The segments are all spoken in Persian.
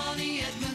money at Menards.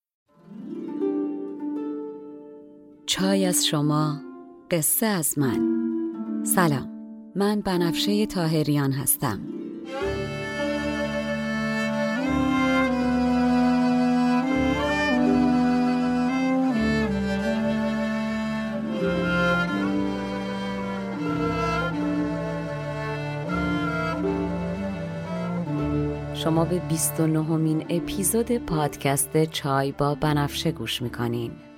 چای از شما، قصه از من. سلام، من بنفشه طاهریان هستم. شما به 29مین اپیزود پادکست چای با بنفشه گوش میکنین.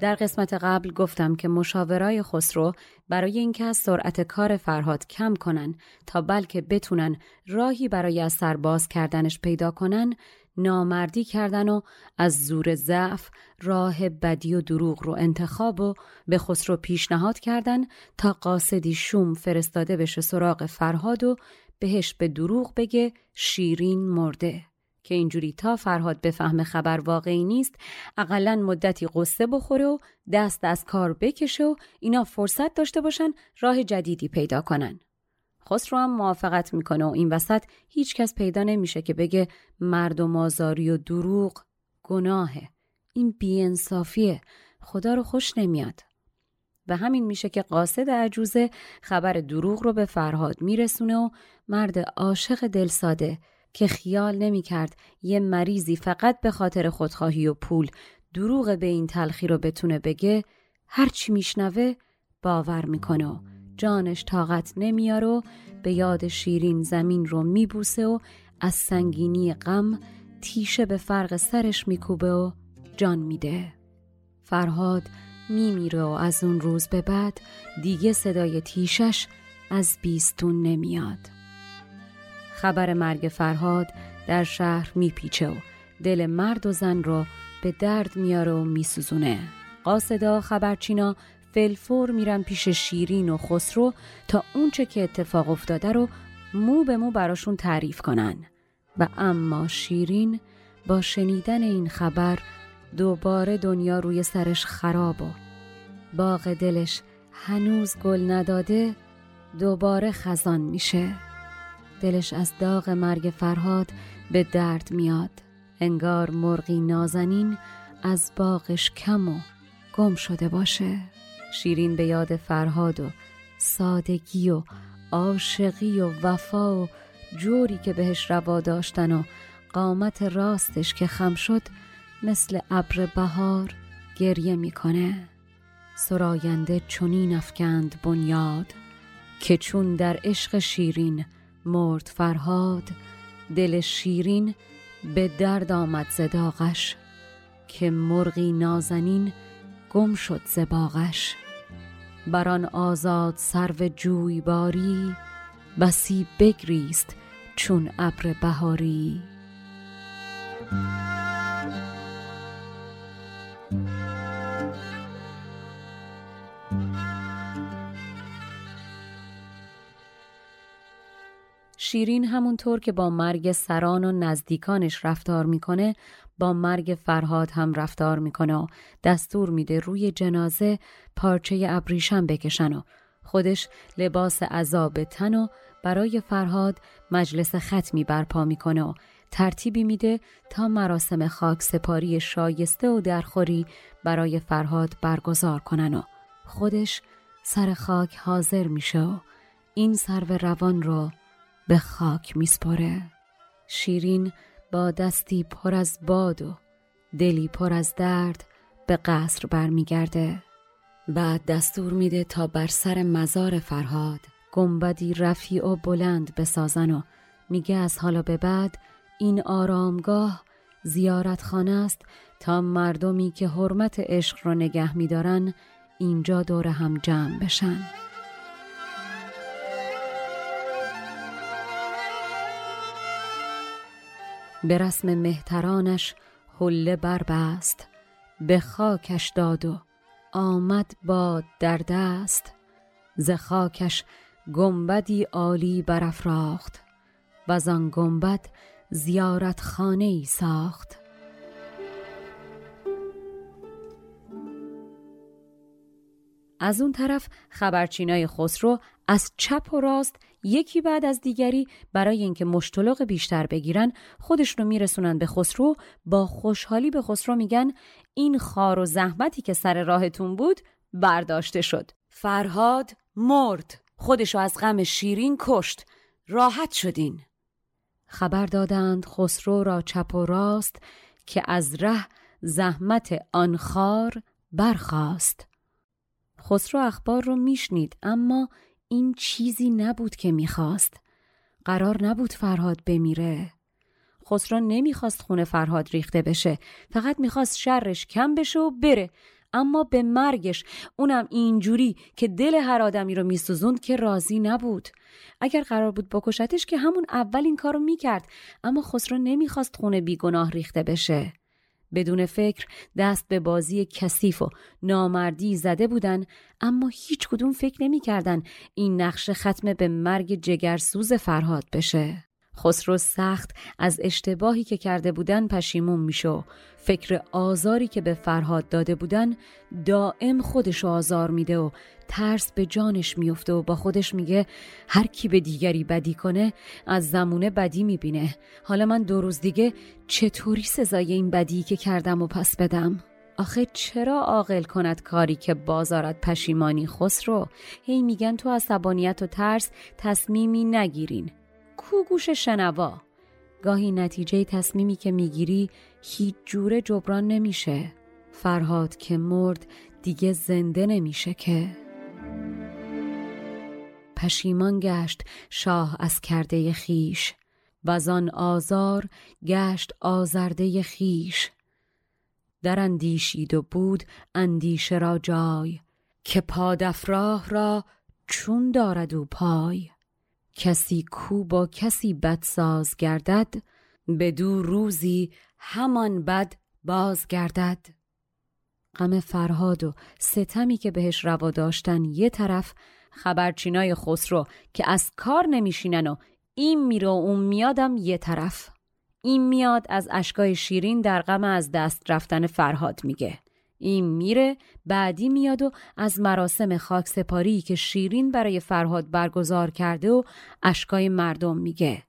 در قسمت قبل گفتم که مشاورای خسرو برای اینکه از سرعت کار فرهاد کم کنن تا بلکه بتونن راهی برای از سر باز کردنش پیدا کنن، نامردی کردن و از زور ضعف راه بدی و دروغ رو انتخاب و به خسرو پیشنهاد کردن تا قاصدی شوم فرستاده بشه سراغ فرهاد و بهش به دروغ بگه شیرین مرده، که اینجوری تا فرهاد بفهم خبر واقعی نیست اقلن مدتی قصه بخوره و دست از کار بکشه و اینا فرصت داشته باشن راه جدیدی پیدا کنن. خسرو هم موافقت میکنه و این وسط هیچ کس پیدا نمیشه که بگه مردم آزاری و دروغ گناهه، این بی‌انصافیه، خدا رو خوش نمیاد. و همین میشه که قاصد عجوزه خبر دروغ رو به فرهاد میرسونه و مرد عاشق دلساده که خیال نمی کرد یه مریضی فقط به خاطر خودخواهی و پول دروغ به این تلخی رو بتونه بگه، هرچی میشنوه باور میکنه و جانش طاقت نمیاره و به یاد شیرین زمین رو میبوسه و از سنگینی غم تیشه به فرق سرش میکوبه و جان میده. فرهاد میمیره و از اون روز به بعد دیگه صدای تیشش از بیستون نمیاد. خبر مرگ فرهاد در شهر میپیچه و دل مرد و زن رو به درد میاره و میسوزونه. قاصدا خبرچینا فلفور میرن پیش شیرین و خسرو تا اونچه که اتفاق افتاده رو مو به مو براشون تعریف کنن. و اما شیرین با شنیدن این خبر دوباره دنیا روی سرش خراب و باغ دلش هنوز گل نداده دوباره خزان میشه. دلش از داغ مرگ فرهاد به درد میاد، انگار مرغی نازنین از باغش کم و گم شده باشه. شیرین به یاد فرهاد و سادگی و عاشقی و وفا و جوری که بهش روا داشتن و قامت راستش که خم شد مثل ابر بهار گریه میکنه. سراینده چنین افکند بنیاد، که چون در عشق شیرین مرد فرهاد، دل شیرین به درد آمد ز داغش، که مرغی نازنین گم شد ز باغش. بر آن آزاد سرو جویباری، بسی بگریست چون ابر بهاری. شیرین همونطور که با مرگ سران و نزدیکانش رفتار میکنه با مرگ فرهاد هم رفتار میکنه و دستور میده روی جنازه پارچه ابریشم بکشن و خودش لباس عذاب تن و برای فرهاد مجلس ختمی برپا میکنه و ترتیبی میده تا مراسم خاک سپاری شایسته و درخوری برای فرهاد برگزار کنن و خودش سر خاک حاضر میشه و این سرو روان رو به خاک میسپره. شیرین با دستی پر از باد و دلی پر از درد به قصر برمیگرده. بعد دستور میده تا بر سر مزار فرهاد گنبدی رفیع و بلند بسازن و میگه از حالا به بعد این آرامگاه زیارتخانه است تا مردمی که حرمت عشق رو نگه می‌دارن اینجا دور هم جمع بشن. به رسم مهترانش حله بربست، به خاکش داد و آمد باد در دست، ز خاکش گنبدی عالی برافراخت و زان گنبد زیارت خانه ای ساخت. از اون طرف خبرچینای خسرو از چپ و راست یکی بعد از دیگری برای اینکه مشتلق بیشتر بگیرن خودشونو میرسونن به خسرو. با خوشحالی به خسرو میگن این خار و زحمتی که سر راهتون بود برداشته شد. فرهاد مرد، خودشو از غم شیرین کشت، راحت شدین. خبر دادند خسرو را چپ و راست که از ره زحمت آن خار برخاست. خسرو اخبار رو میشنید اما این چیزی نبود که میخواست. قرار نبود فرهاد بمیره. خسرو نمیخواست خون فرهاد ریخته بشه، فقط میخواست شرش کم بشه و بره. اما به مرگش، اونم اینجوری که دل هر آدمی رو میسوزوند، که راضی نبود. اگر قرار بود بکشتش که همون اول این کارو میکرد، اما خسرو نمیخواست خون بیگناه ریخته بشه. بدون فکر دست به بازی کثیف و نامردی زده بودن، اما هیچ کدوم فکر نمیکردن این نقشه ختم به مرگ جگرسوز فرهاد بشه. خسرو سخت از اشتباهی که کرده بودن پشیمون میشه. فکر آزاری که به فرهاد داده بودن دائم خودشو آزار میده و ترس به جانش میفته و با خودش میگه هر کی به دیگری بدی کنه از زمونه بدی میبینه. حالا من 2 روز دیگه چطوری سزای این بدی که کردم و پس بدم؟ آخه چرا عاقل کند کاری که بازارت پشیمانی خسرو؟ هی میگن تو عصبانیت و ترس تصمیمی نگیرین. کو گوش شنوا؟ گاهی نتیجه تصمیمی که میگیری هیچ جوره جبران نمیشه. فرهاد که مرد دیگه زنده نمیشه که. پشیمان گشت شاه از کرده خیش، وزان آزار گشت آزرده خیش. در اندیشید و بود اندیشه را جای، که پادفراه را چون دارد و پای. کسی کو با کسی بدساز گردد، بدو روزی همان بد باز گردد. غم فرهاد و ستمی که بهش روا داشتن یه طرف، خبرچینای خسرو که از کار نمیشینن و این میره و اون میادم یه طرف. این میاد از اشکای شیرین در غم از دست رفتن فرهاد میگه، این میره بعدی میاد و از مراسم خاک سپاری که شیرین برای فرهاد برگزار کرده و اشکای مردم میگه.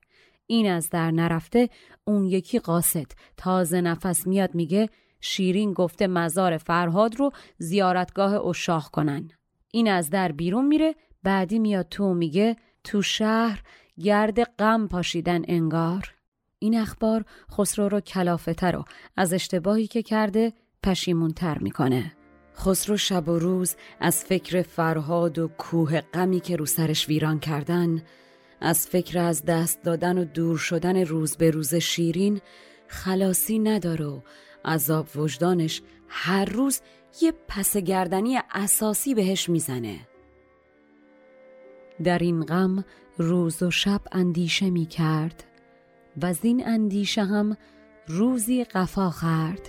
این از در نرفته اون یکی قاصد تازه نفس میاد میگه شیرین گفته مزار فرهاد رو زیارتگاه اشاق کنن. این از در بیرون میره بعدی میاد تو میگه تو شهر گرد غم پاشیدن انگار. این اخبار خسرو رو کلافتر و از اشتباهی که کرده پشیمونتر میکنه. خسرو شب و روز از فکر فرهاد و کوه غمی که رو سرش ویران کردن، از فکر از دست دادن و دور شدن روز به روز شیرین خلاصی نداره و عذاب وجدانش هر روز یه پس گردنی اساسی بهش میزنه. در این غم روز و شب اندیشه میکرد و از این اندیشه هم روزی قفا خورد.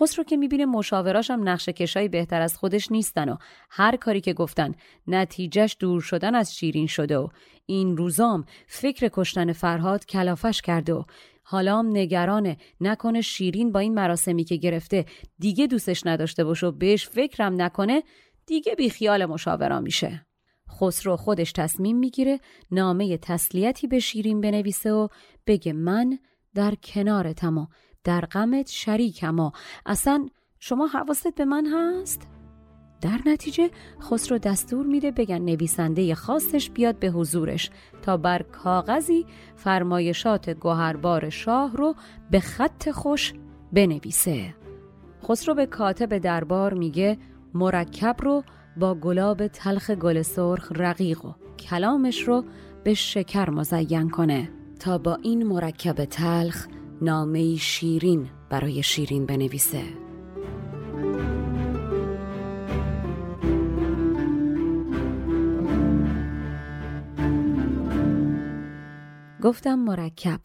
خسرو که میبینه مشاوراش هم نقشه کشای بهتر از خودش نیستن و هر کاری که گفتن نتیجهش دور شدن از شیرین شده و این روزام فکر کشتن فرهاد کلافش کرده و حالا هم نگرانه نکنه شیرین با این مراسمی که گرفته دیگه دوستش نداشته باشه و بهش فکرم نکنه دیگه بیخیال مشاورا میشه. خسرو خودش تصمیم میگیره نامه تسلیتی به شیرین بنویسه و بگه من در کنارتم و در غمت شریکم و اصلا شما حواست به من هست؟ در نتیجه خسرو دستور میده بگن نویسنده خاصش بیاد به حضورش تا بر کاغذی فرمایشات گوهربار شاه رو به خط خوش بنویسه. خسرو به کاتب دربار میگه مرکب رو با گلاب تلخ گل سرخ رقیق و کلامش رو به شکر مزین کنه تا با این مرکب تلخ نامه‌ای شیرین برای شیرین بنویسه. گفتم مرکب.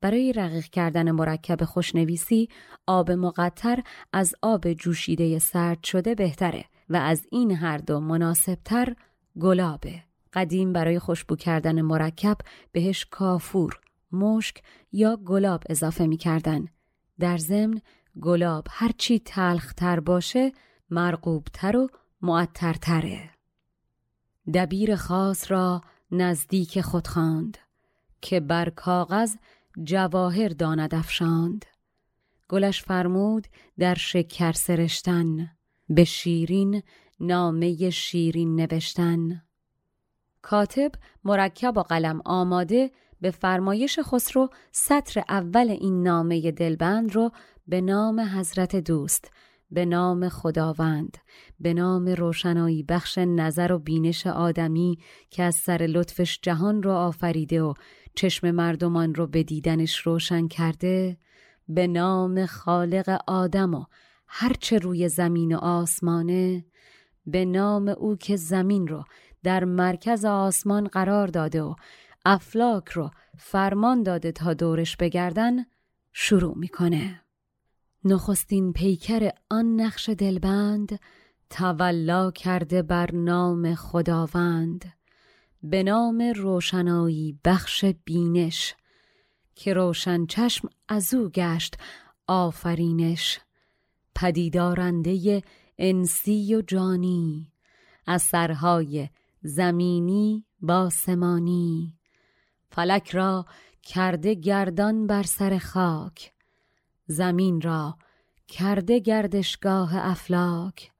برای رقیق کردن مرکب خوشنویسی آب مقطر از آب جوشیده سرد شده بهتره و از این هر دو مناسبتر گلابه. قدیم برای خوشبو کردن مرکب بهش کافور، مشک یا گلاب اضافه می کردن. در ضمن گلاب هرچی تلختر باشه مرغوبتر و معطرتره. دبیر خاص را نزدیک خود خواند که بر کاغذ جواهر داند افشاند. گلش فرمود در شکر سرشتن، به شیرین نامه شیرین نوشتن. کاتب مرکب و قلم آماده به فرمایش خسرو سطر اول این نامه دلبند رو به نام حضرت دوست، به نام خداوند، به نام روشنایی بخش نظر و بینش آدمی که از سر لطفش جهان رو آفریده و چشم مردمان رو به دیدنش روشن کرده، به نام خالق آدم و هرچه روی زمین و آسمانه، به نام او که زمین رو در مرکز آسمان قرار داده و افلاک رو فرمان داده تا دورش بگردن، شروع میکنه. نخستین پیکر آن نقش دلبند تولا کرده بر نام خداوند، به نام روشنایی بخش بینش که روشن چشم از او گشت آفرینش، پدیدارنده انسی و جانی، اثرهای زمینی با سمانی، فلک را کرده گردان بر سر خاک، زمین را کرده گردشگاه افلاک.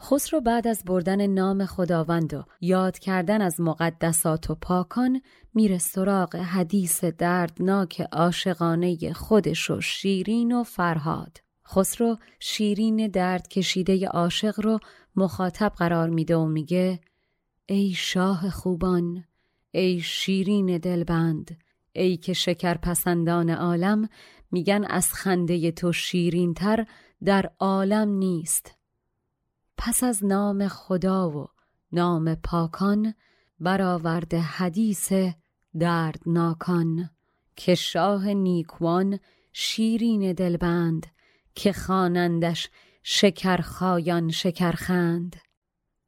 خسرو بعد از بردن نام خداوند و یاد کردن از مقدسات و پاکان میره سراغ حدیث دردناک عاشقانه خودش و شیرین و فرهاد. خسرو شیرین درد کشیده ی عاشق رو مخاطب قرار میده و میگه ای شاه خوبان، ای شیرین دلبند، ای که شکرپسندان عالم میگن از خنده تو شیرین تر در عالم نیست. پس از نام خدا و نام پاکان برآورده حدیث دردناکان که شاه نیکوان شیرین دلبند، که خوانندش شکرخایان شکرخند.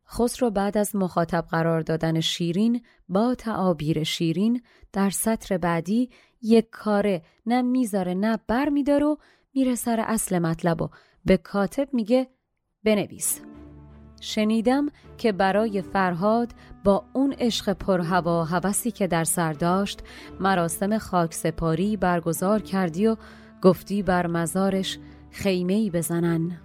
خسرو بعد از مخاطب قرار دادن شیرین با تعابیر شیرین در سطر بعدی یک کاره نه میذاره نه بر میداره و میره سر اصل مطلب و به کاتب میگه بنویس. شنیدم که برای فرهاد با اون عشق پرهوا و هوسی که در سر داشت مراسم خاک سپاری برگزار کردی و گفتی بر مزارش خیمه‌ای بزنن.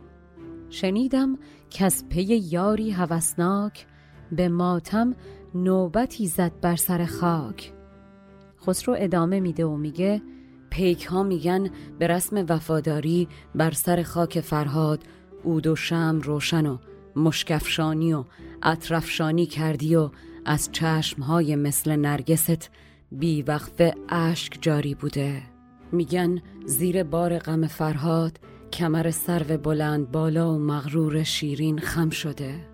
شنیدم که از پی یاری هوسناک به ماتم نوبتی زد بر سر خاک. خسرو ادامه میده و میگه پیک ها میگن به رسم وفاداری بر سر خاک فرهاد عود و شمع روشن و مشکفشانی و عطرفشانی کردی و از چشمهای مثل نرگست بیوقفه اشک جاری بوده. میگن زیر بار غم فرهاد کمر سرو بلند بالا و مغرور شیرین خم شده.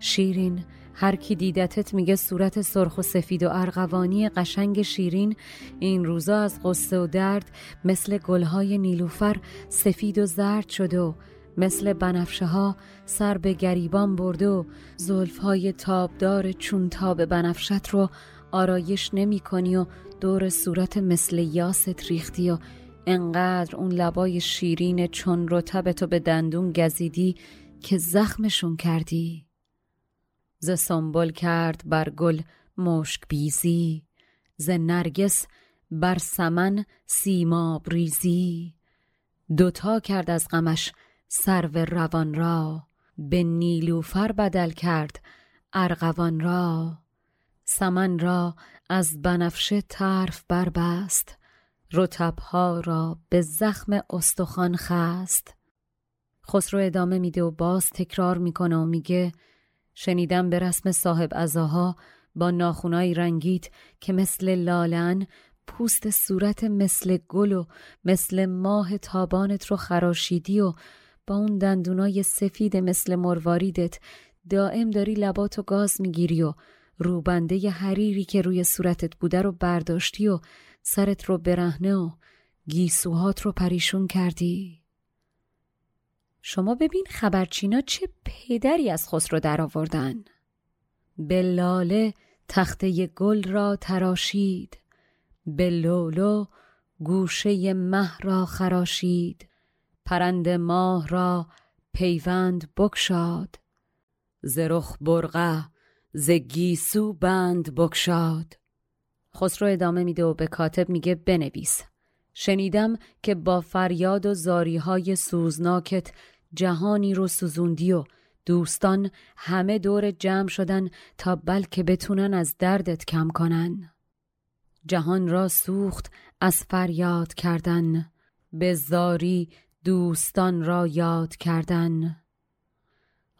شیرین هر کی دیدتت میگه صورت سرخ و سفید و ارغوانی قشنگ شیرین این روزا از غصه و درد مثل گلهای نیلوفر سفید و زرد شد و مثل بنفشه ها سر به گریبان برد و زلفهای تابدار چون تاب بنفشت رو آرایش نمی کنی و دور صورت مثل یاست ریختی و انقدر اون لبای شیرین چون رطبتو به دندون گزیدی که زخمشون کردی. ز سنبل کرد بر گل مشک بیزی، ز نرگس بر سمن سیماب ریزی. دوتا کرد از غمش سرو روان را، به نیلوفر بدل کرد ارغوان را. سمن را از بنفشه طرف بربست، رطبها را به زخم استخوان خست. خسرو ادامه میده و باز تکرار میکنه و میگه شنیدم به رسم صاحب عزاها با ناخونای رنگیت که مثل لاله‌ان پوست صورت مثل گل و مثل ماه تابانت رو خراشیدی و با اون دندونای سفید مثل مرواریدت دائم داری لباتو گاز میگیری و روبنده حریری که روی صورتت بوده رو برداشتی و سرت رو برهنه و گیسوهات رو پریشون کردی. شما ببین خبرچینا چه پدری از خسرو در آوردن. به لاله تخته گل را تراشید، به لولو گوشه مه را خراشید. پرند ماه را پیوند بکشاد، ز رخ برقع ز گیسو بند بکشاد. خسرو ادامه میده و به کاتب میگه بنویس شنیدم که با فریاد و زاریهای سوزناکت جهانی رو سوزوندی و دوستان همه دور جمع شدن تا بلکه بتونن از دردت کم کنن. جهان را سوخت از فریاد کردن، به زاری دوستان را یاد کردن.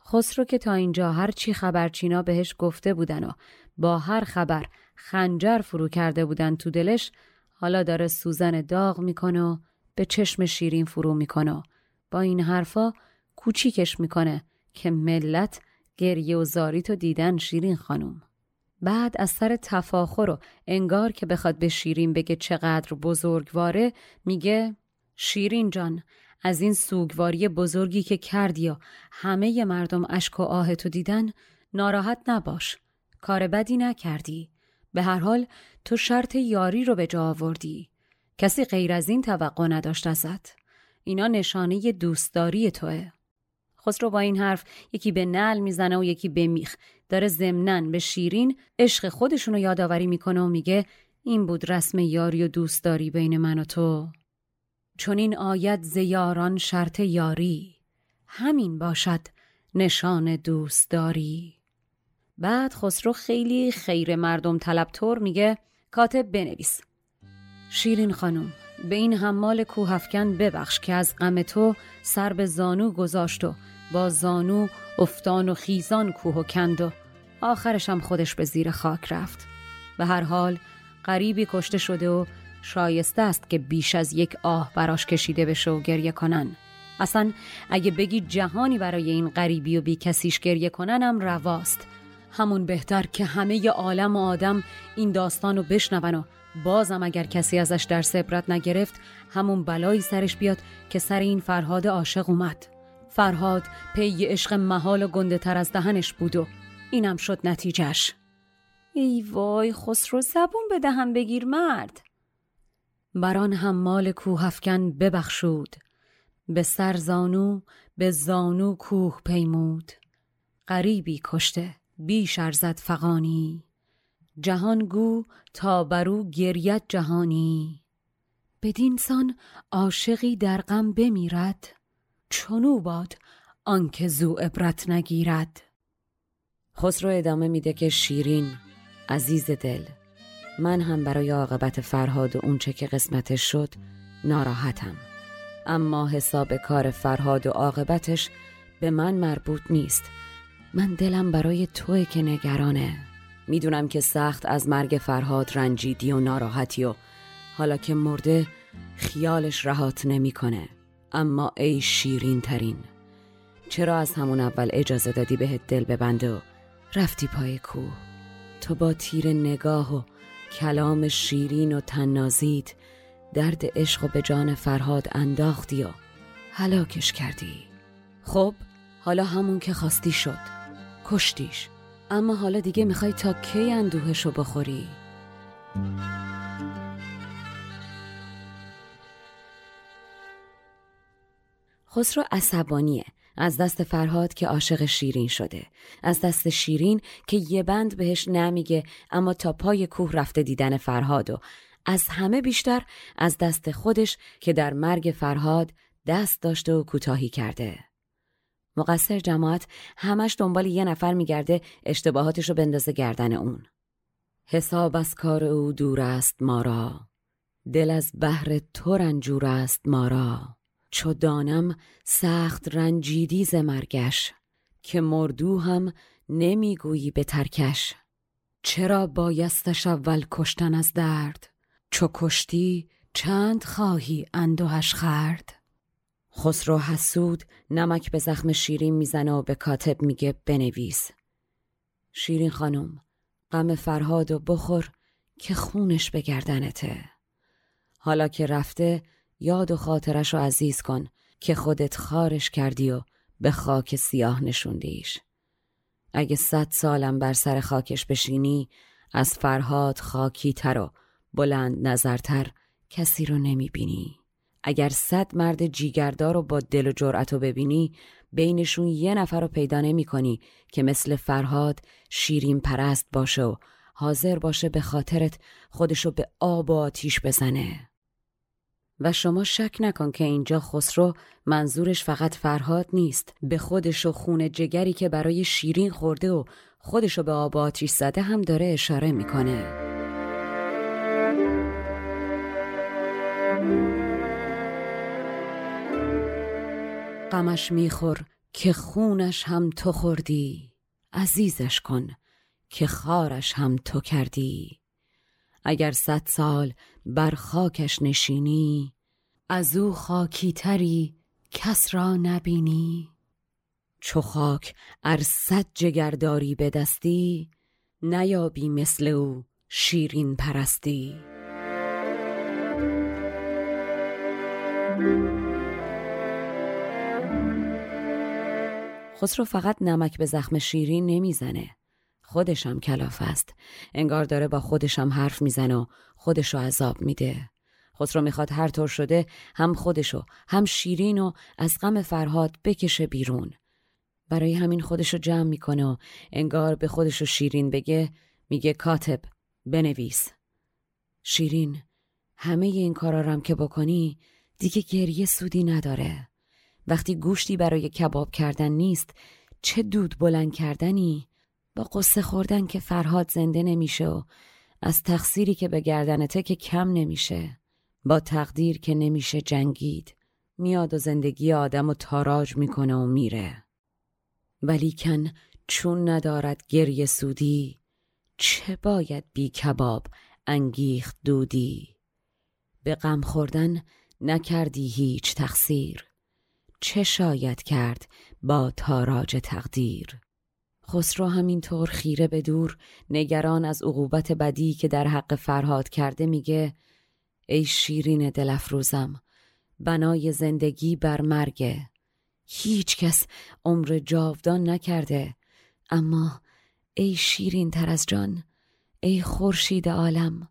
خسرو که تا اینجا هر چی خبرچینا بهش گفته بودن و با هر خبر خنجر فرو کرده بودن تو دلش، حالا داره سوزن داغ میکنه و به چشم شیرین فرو میکنه. با این حرفا کوچیکش میکنه که ملت گریه و زاریتو دیدن شیرین خانوم. بعد از سر تفاخر و انگار که بخواد به شیرین بگه چقدر بزرگواره میگه شیرین جان، از این سوگواری بزرگی که کردی و همه مردم اشک و آهتو دیدن ناراحت نباش. کار بدی نکردی. به هر حال تو شرط یاری رو به جا آوردی. کسی غیر از این توقع نداشت ازت. اینا نشانه دوستداری توه. خسرو با این حرف یکی به نعل میزنه و یکی به میخ. داره ضمناً به شیرین عشق خودشونو یادآوری میکنه و میگه این بود رسم یاری و دوستداری بین من و تو. چون این آید ز یاران شرط یاری، همین باشد نشان دوستداری. بعد خسرو خیلی خیر مردم طلب طور میگه کاتب بنویس شیرین خانم، به این حمال کوهافکن ببخش که از غم تو سر به زانو گذاشت و با زانو افتان و خیزان کوه و کند و آخرش هم خودش به زیر خاک رفت. به هر حال غریبی کشته شده و شایسته است که بیش از یک آه براش کشیده بشه و گریه کنن. اصلا اگه بگی جهانی برای این غریبی و بی کسیش گریه کنن هم رواست. همون بهتر که همه ی عالم و آدم این داستانو بشنون و بازم اگر کسی ازش درس عبرت نگرفت همون بلایی سرش بیاد که سر این فرهاد عاشق اومد. فرهاد پی عشق محال و گنده تر از دهنش بود و اینم شد نتیجهش. ای وای خسرو، زبون به دهن بگیر مرد. بران حمال کوهافکن ببخشود، به سر زانو به زانو کوه پیمود. غریبی کشته بیش ارزد فغانی، جهان گو تا برو گریت جهانی. بدین سان عاشقی در غم بمیرد، چنو باد آنکه زو عبرت نگیرد. خسرو ادامه میده که شیرین عزیز دل، من هم برای عاقبت فرهاد و اون چه که قسمتش شد ناراحتم، اما حساب کار فرهاد و عاقبتش به من مربوط نیست. من دلم برای توئه که نگرانه. میدونم که سخت از مرگ فرهاد رنجیدی و ناراحتی و حالا که مرده خیالش رهات نمیکنه. اما ای شیرین ترین، چرا از همون اول اجازه دادی بهت دل ببنده و رفتی پای کوه، تو با تیر نگاه و کلام شیرین و تنازیت درد عشق و به جان فرهاد انداختی و هلاکش کردی. خب حالا همون که خواستی شد، کشتیش، اما حالا دیگه میخوای تا کی اندوهشو بخوری؟ خسرو عصبانیه، از دست فرهاد که عاشق شیرین شده، از دست شیرین که یه بند بهش نمیگه اما تا پای کوه رفته دیدن فرهاد، و از همه بیشتر از دست خودش که در مرگ فرهاد دست داشته و کوتاهی کرده. مقصر جماعت همش دنبال یه نفر میگرده اشتباهاتشو بندازه گردن اون. حساب از کار او دور است ما را، دل از بحر تو رنجور است ما را، چو دانم سخت رنجیدی ز مرگش، که مردو هم نمیگویی به ترکش. چرا بایستش اول کشتن از درد، چو کشتی چند خواهی اندوهش خورد. خسرو حسود نمک به زخم شیرین میزنه و به کاتب میگه بنویس. شیرین خانم، غم فرهادو بخور که خونش به گردنته. حالا که رفته یاد و خاطرشو عزیز کن که خودت خارش کردی و به خاک سیاه نشوندیش. اگه 100 سالم بر سر خاکش بشینی، از فرهاد خاکی تر و بلند نظرتر کسی رو نمیبینی. اگر 100 مرد جیگردار رو با دل و جرأت ببینی، بینشون یه نفر رو پیدا نمی‌کنی که مثل فرهاد شیرین پرست باشه و حاضر باشه به خاطرت خودشو به آب و آتیش بزنه. و شما شک نکن که اینجا خسرو منظورش فقط فرهاد نیست، به خودشو خون جگری که برای شیرین خورده و خودشو به آب و آتیش زده هم داره اشاره می‌کنه. غمش میخور که خونش هم تو خوردی، عزیزش کن که خارش هم تو کردی. اگر 100 سال بر خاکش نشینی، از او خاکی تری کس را نبینی. چو خاک ار 100 جگرداری به دستی، نیابی مثل او شیرین پرستی. خسرو فقط نمک به زخم شیرین نمیزنه، خودشم کلاف است. انگار داره با خودشم حرف میزنه و خودشو عذاب میده. خسرو میخواد هر طور شده هم خودشو هم شیرینو از غم فرهاد بکشه بیرون. برای همین خودشو جمع میکنه و انگار به خودشو شیرین بگه، میگه کاتب بنویس. شیرین، همه این کارارم که بکنی دیگه گریه سودی نداره. وقتی گوشتی برای کباب کردن نیست، چه دود بلند کردنی؟ با قصه خوردن که فرهاد زنده نمیشه و از تقصیری که به گردنته که کم نمیشه، با تقدیر که نمیشه جنگید، میاد و زندگی آدم و تاراج میکنه و میره. ولیکن چون ندارد گریه سودی، چه باید بی کباب انگیخت دودی. به غم خوردن نکردی هیچ تقصیر، چه شاید کرد با تاراج تقدیر. خسرو همینطور خیره به دور، نگران از عقوبت بدی که در حق فرهاد کرده، میگه ای شیرین دل افروزم، بنای زندگی بر مرگه. هیچ کس عمر جاودان نکرده، اما ای شیرین تر از جان، ای خورشید عالم،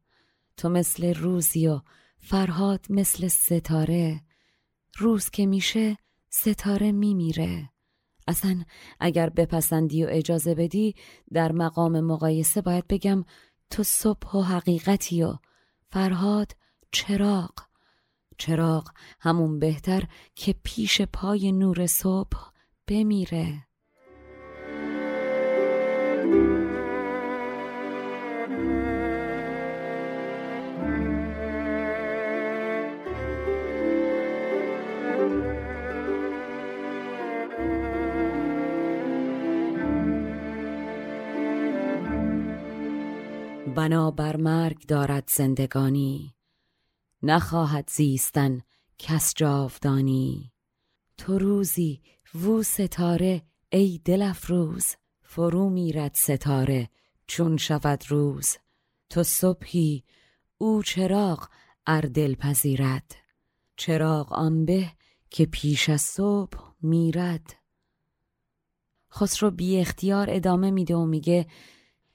تو مثل روزی و فرهاد مثل ستاره. روز که میشه ستاره میمیره. اصلا اگر بپسندی و اجازه بدی، در مقام مقایسه باید بگم تو صبح و حقیقتی و فرهاد چراغ. چراغ همون بهتر که پیش پای نور صبح بمیره. بنا بر مرگ دارد زندگانی، نخواهد زیستن کس جاودانی. تو روزی و ستاره ای دل افروز، فرو میرد ستاره چون شود روز، تو صبحی او چراغ اردل پذیرد، چراغ آن به که پیش از صبح میرد. خسرو بی اختیار ادامه میده و میگه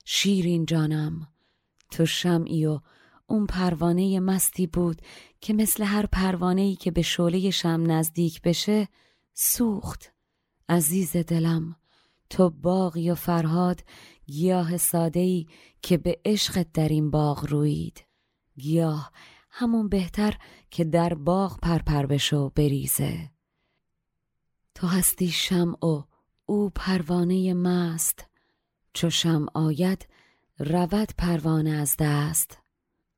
شیرین جانم، تو شمعی و اون پروانه مستی بود که مثل هر پروانه‌ای که به شعله شمع نزدیک بشه سوخت. عزیز دلم، تو باغی و فرهاد گیاه ساده‌ای که به عشقت در این باغ رویید. گیاه همون بهتر که در باغ پرپر بشه و بریزه. تو هستی شمع و او پروانه مست، چو شمع آید رود پروانه از دست.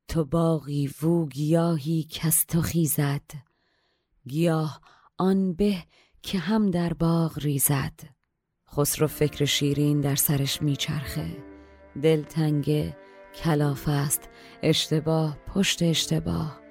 تو باغی و گیاهی کز تو خیزد، گیاه آن به که هم در باغ ریزد. خسرو فکر شیرین در سرش میچرخه، دلتنگه، کلاف است، اشتباه پشت اشتباه،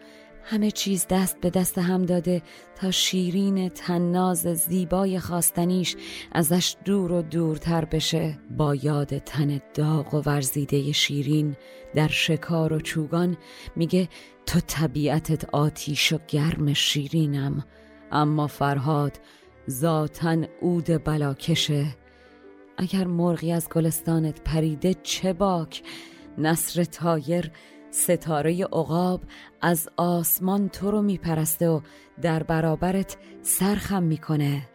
همه چیز دست به دست هم داده تا شیرین تناز زیبای خواستنیش ازش دور و دورتر بشه. با یاد تن داغ و ورزیده شیرین در شکار و چوگان میگه تو طبیعتت آتیش و گرم شیرینم، اما فرهاد ذاتن عود بلاکشه. اگر مرغی از گلستانت پریده چه باک، نسر طایر ستاره عقاب از آسمان تو رو میپرسته و در برابرت سرخم میکنه.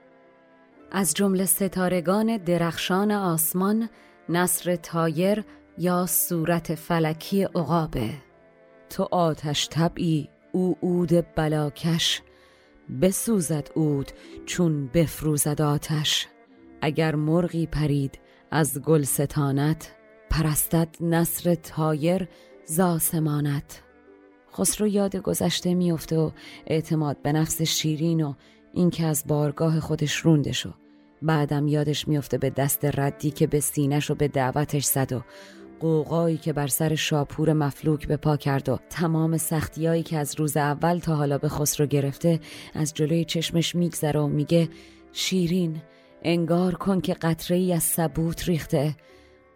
از جمله ستارگان درخشان آسمان نسر طایر یا صورت فلکی عقابه. تو آتش طبعی، او عود بلاکش، بسوزد عود چون بفروزد آتش. اگر مرغی پرید از گلستانت، پرستد نسر طایر ز آسمانت. خسرو یاد گذشته میفته و اعتماد به نفس شیرین و این که از بارگاه خودش روندش و بعدم یادش میفته به دست ردی که به سینش و به دعوتش زد و قوقایی که بر سر شاپور مفلوک به پا کرد و تمام سختیایی که از روز اول تا حالا به خسرو گرفته از جلوی چشمش میگذره و میگه شیرین انگار کن که قطره‌ای از سبوت ریخته،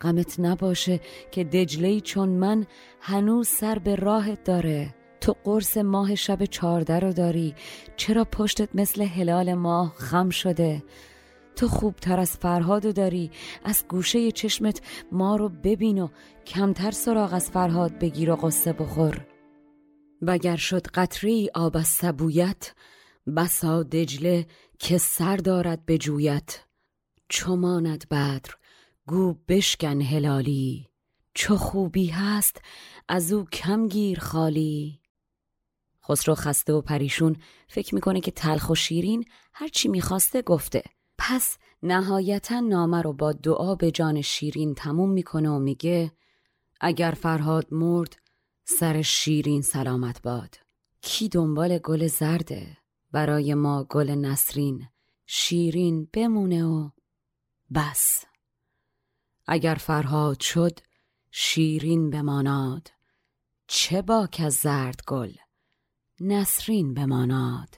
غمت نباشه که دجله‌ای چون من هنوز سر به راهت داره. تو قرص ماه شب 14 رو داری، چرا پشتت مثل هلال ماه خم شده؟ تو خوبتر از فرهادو داری، از گوشه چشمت ما رو ببین و کمتر سراغ از فرهاد بگیر و قصه بخور. وگر شد قطره‌ای آب از سبویت، بسا دجله که سر دارد به جویت. چماند بدر گو بشکن هلالی، چو خوبی هست از او کم گیر خالی. خسرو خسته و پریشون فکر میکنه که تلخ و شیرین هرچی میخواسته گفته، پس نهایتا نامه رو با دعا به جان شیرین تموم میکنه و میگه اگر فرهاد مرد سر شیرین سلامت باد. کی دنبال گل زرده؟ برای ما گل نسرین، شیرین بمونه و بس. اگر فرهاد شد شیرین بماناد، چه باک از زرد گل نسرین بماناد.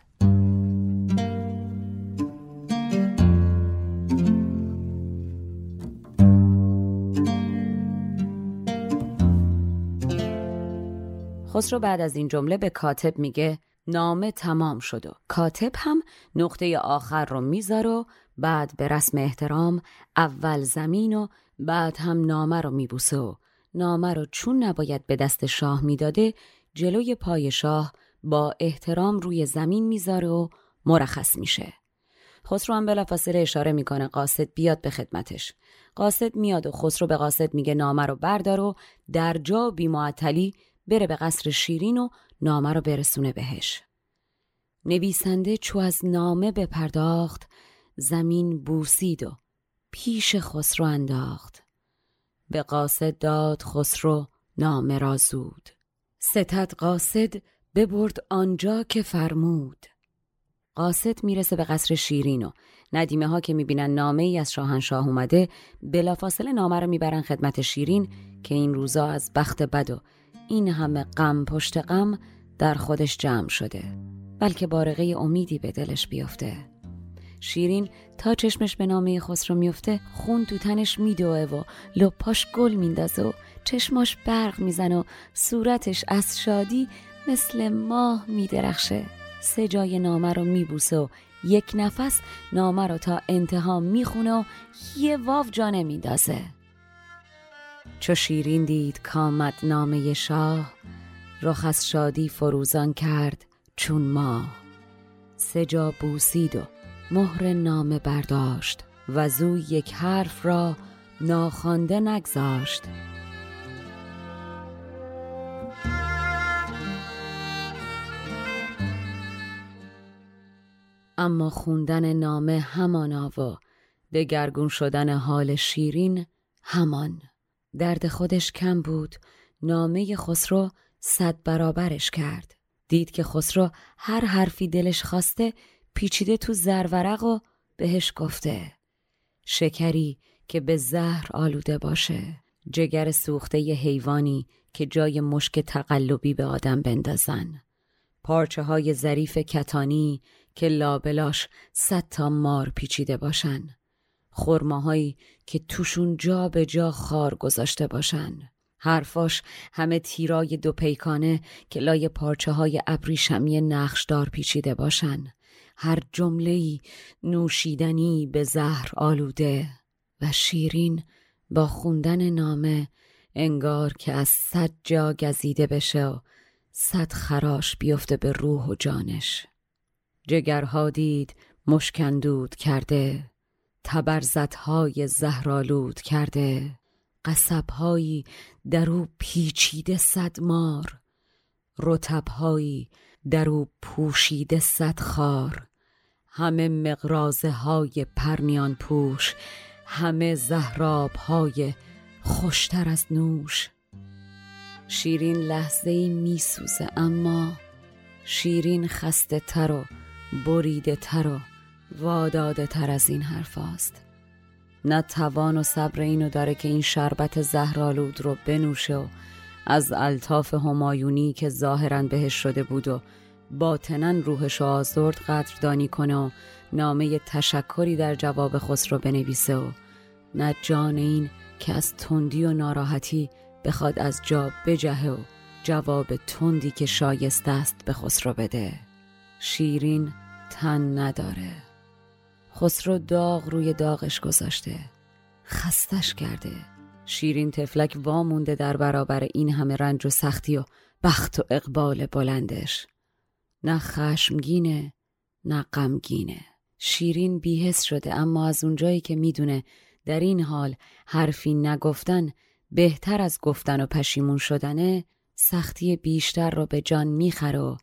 خسرو بعد از این جمله به کاتب میگه نامه تمام شد و کاتب هم نقطه آخر رو میذاره و بعد به رسم احترام اول زمین و بعد هم نامه رو میبوسه و نامه رو چون نباید به دست شاه میداده جلوی پای شاه با احترام روی زمین میذاره و مرخص میشه. خسرو هم بلافاصله اشاره میکنه قاصد بیاد به خدمتش. قاصد میاد و خسرو به قاصد میگه نامه رو بردار و در جا بی معطلی بره به قصر شیرین و نامه رو برسونه بهش. نویسنده چو از نامه بپرداخت، زمین بوسید و پیش خسرو انداخت. به قاصد داد خسرو نامه را زود، ستد قاصد ببرد آنجا که فرمود. قاصد میرسه به قصر شیرین و ندیمه ها که میبینن نامه ای از شاهنشاه اومده بلافاصله نامه رو میبرن خدمت شیرین که این روزا از بخت بد و این همه غم پشت غم در خودش جمع شده، بلکه بارقه امیدی به دلش بیفته. شیرین تا چشمش به نامه خسرو میفته خون تو تنش میدوه و لپاش گل میندازه و چشماش برق میزنه و صورتش از شادی مثل ماه میدرخشه. 3 جای نامه رو میبوسه و یک نفس نامه رو تا انتها میخونه و یه واو جا نمیندازه. چو شیرین دید کامد نامه شاه، رخ از شادی فروزان کرد چون ماه. 3 جا بوسید و مهر نامه برداشت، وزو یک حرف را ناخوانده نگذاشت. اما خوندن نامه همانا و دگرگون شدن حال شیرین همان. درد خودش کم بود، نامه خسرو 100 برابرش کرد. دید که خسرو هر حرفی دلش خواسته پیچیده تو زرورق و بهش گفته. شکری که به زهر آلوده باشه، جگر سوخته ی حیوانی که جای مشک تقلبی به آدم بندازن، پارچه های ظریف کتانی که لابلاش 100 تا مار پیچیده باشن، خرماهایی که توشون جا به جا خار گذاشته باشن، حرفاش همه تیرای 2 پیکانه که لای پارچه های ابریشمی نقشدار پیچیده باشن، هر جمله‌ای نوشیدنی به زهر آلوده. و شیرین با خوندن نامه انگار که از 100 جا گزیده بشه و 100 خراش بیفته به روح و جانش. جگرها دید مشکندود کرده، تبرزتهای زهرالود کرده، قصبهایی درو پیچیده 100 مار، رطبهایی درو پوشیده 100 خار، همه مغرازه های پرنیان پوش، همه زهراب های خوشتر از نوش. شیرین لحظه‌ای میسوزه، اما شیرین خسته تر و بریده تر و واداده تر از این حرف هاست. نه توان و صبر اینو داره که این شربت زهرالود رو بنوشه و از الطاف همایونی که ظاهرن بهش شده بود و باطنن روحش آزرد قدردانی کنه و نامه تشکری در جواب خسرو بنویسه، و نه جان این که از تندی و ناراحتی بخواد از جا بجهه و جواب تندی که شایسته است به خسرو بده. شیرین تن نداره. خسرو داغ روی داغش گذاشته، خستش کرده. شیرین تفلک وامونده در برابر این همه رنج و سختی و بخت و اقبال بلندش. نه خشمگینه نه غمگینه. شیرین بی‌حس شده، اما از اونجایی که میدونه در این حال حرفی نگفتن بهتر از گفتن و پشیمون شدنه، سختی بیشتر رو به جان میخره و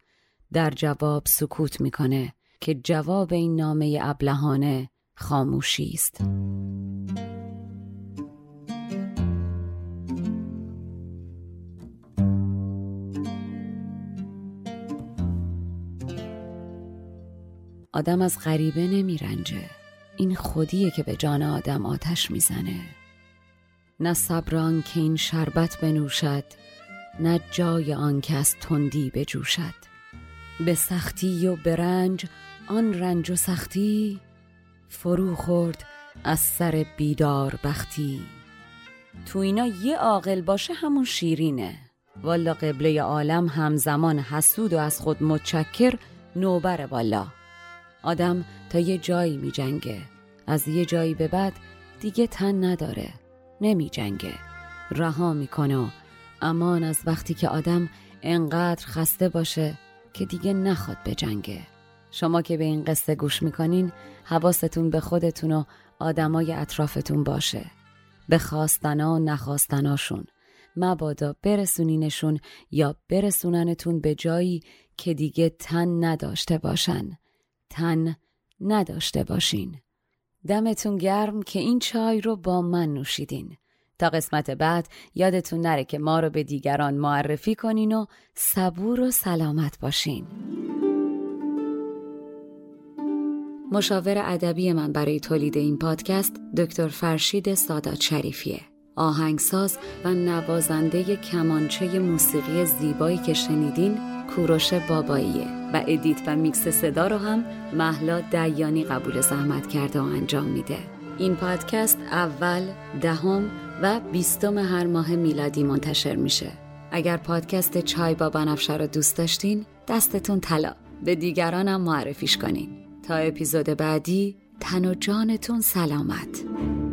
در جواب سکوت میکنه که جواب این نامه ابلهانه خاموشی است. آدم از غریبه نمیرنجه، این خودیه که به جان آدم آتش میزنه. نه صبر آن که این شربت بنوشد، نه جای آن که از تندی بجوشد. به سختی و به رنج آن رنج و سختی، فرو خورد از سر بیدار بختی. تو اینا یه عاقل باشه همون شیرینه. والا قبله عالم همزمان حسود و از خود متشکر نوبره. والا آدم تا یه جایی می جنگه، از یه جایی به بعد دیگه تن نداره، نمی جنگه، رها می کنه. امان از وقتی که آدم انقدر خسته باشه که دیگه نخواد به جنگه. شما که به این قصه گوش میکنین حواستون به خودتون و آدمای اطرافتون باشه، به خواستنا و نخواستناشون. مبادا برسونینشون یا برسوننتون به جایی که دیگه تن نداشته باشن، تن نداشته باشین. دمتون گرم که این چای رو با من نوشیدین. تا قسمت بعد یادتون نره که ما رو به دیگران معرفی کنین و صبور و سلامت باشین. مشاور ادبی من برای تولید این پادکست دکتر فرشید صادق شریفیه. آهنگساز و نوازنده کمانچه موسیقی زیبایی که شنیدین کوروش باباییه و ادیت و میکس صدا رو هم مهلا دیانی قبول زحمت کرده و انجام میده. این پادکست اول، دهم و 20 هر ماه میلادی منتشر میشه. اگر پادکست چای با بنفشه رو دوست داشتین، دستتون طلا، به دیگرانم معرفیش کنین. تا اپیزود بعدی، تن و جانتون سلامت.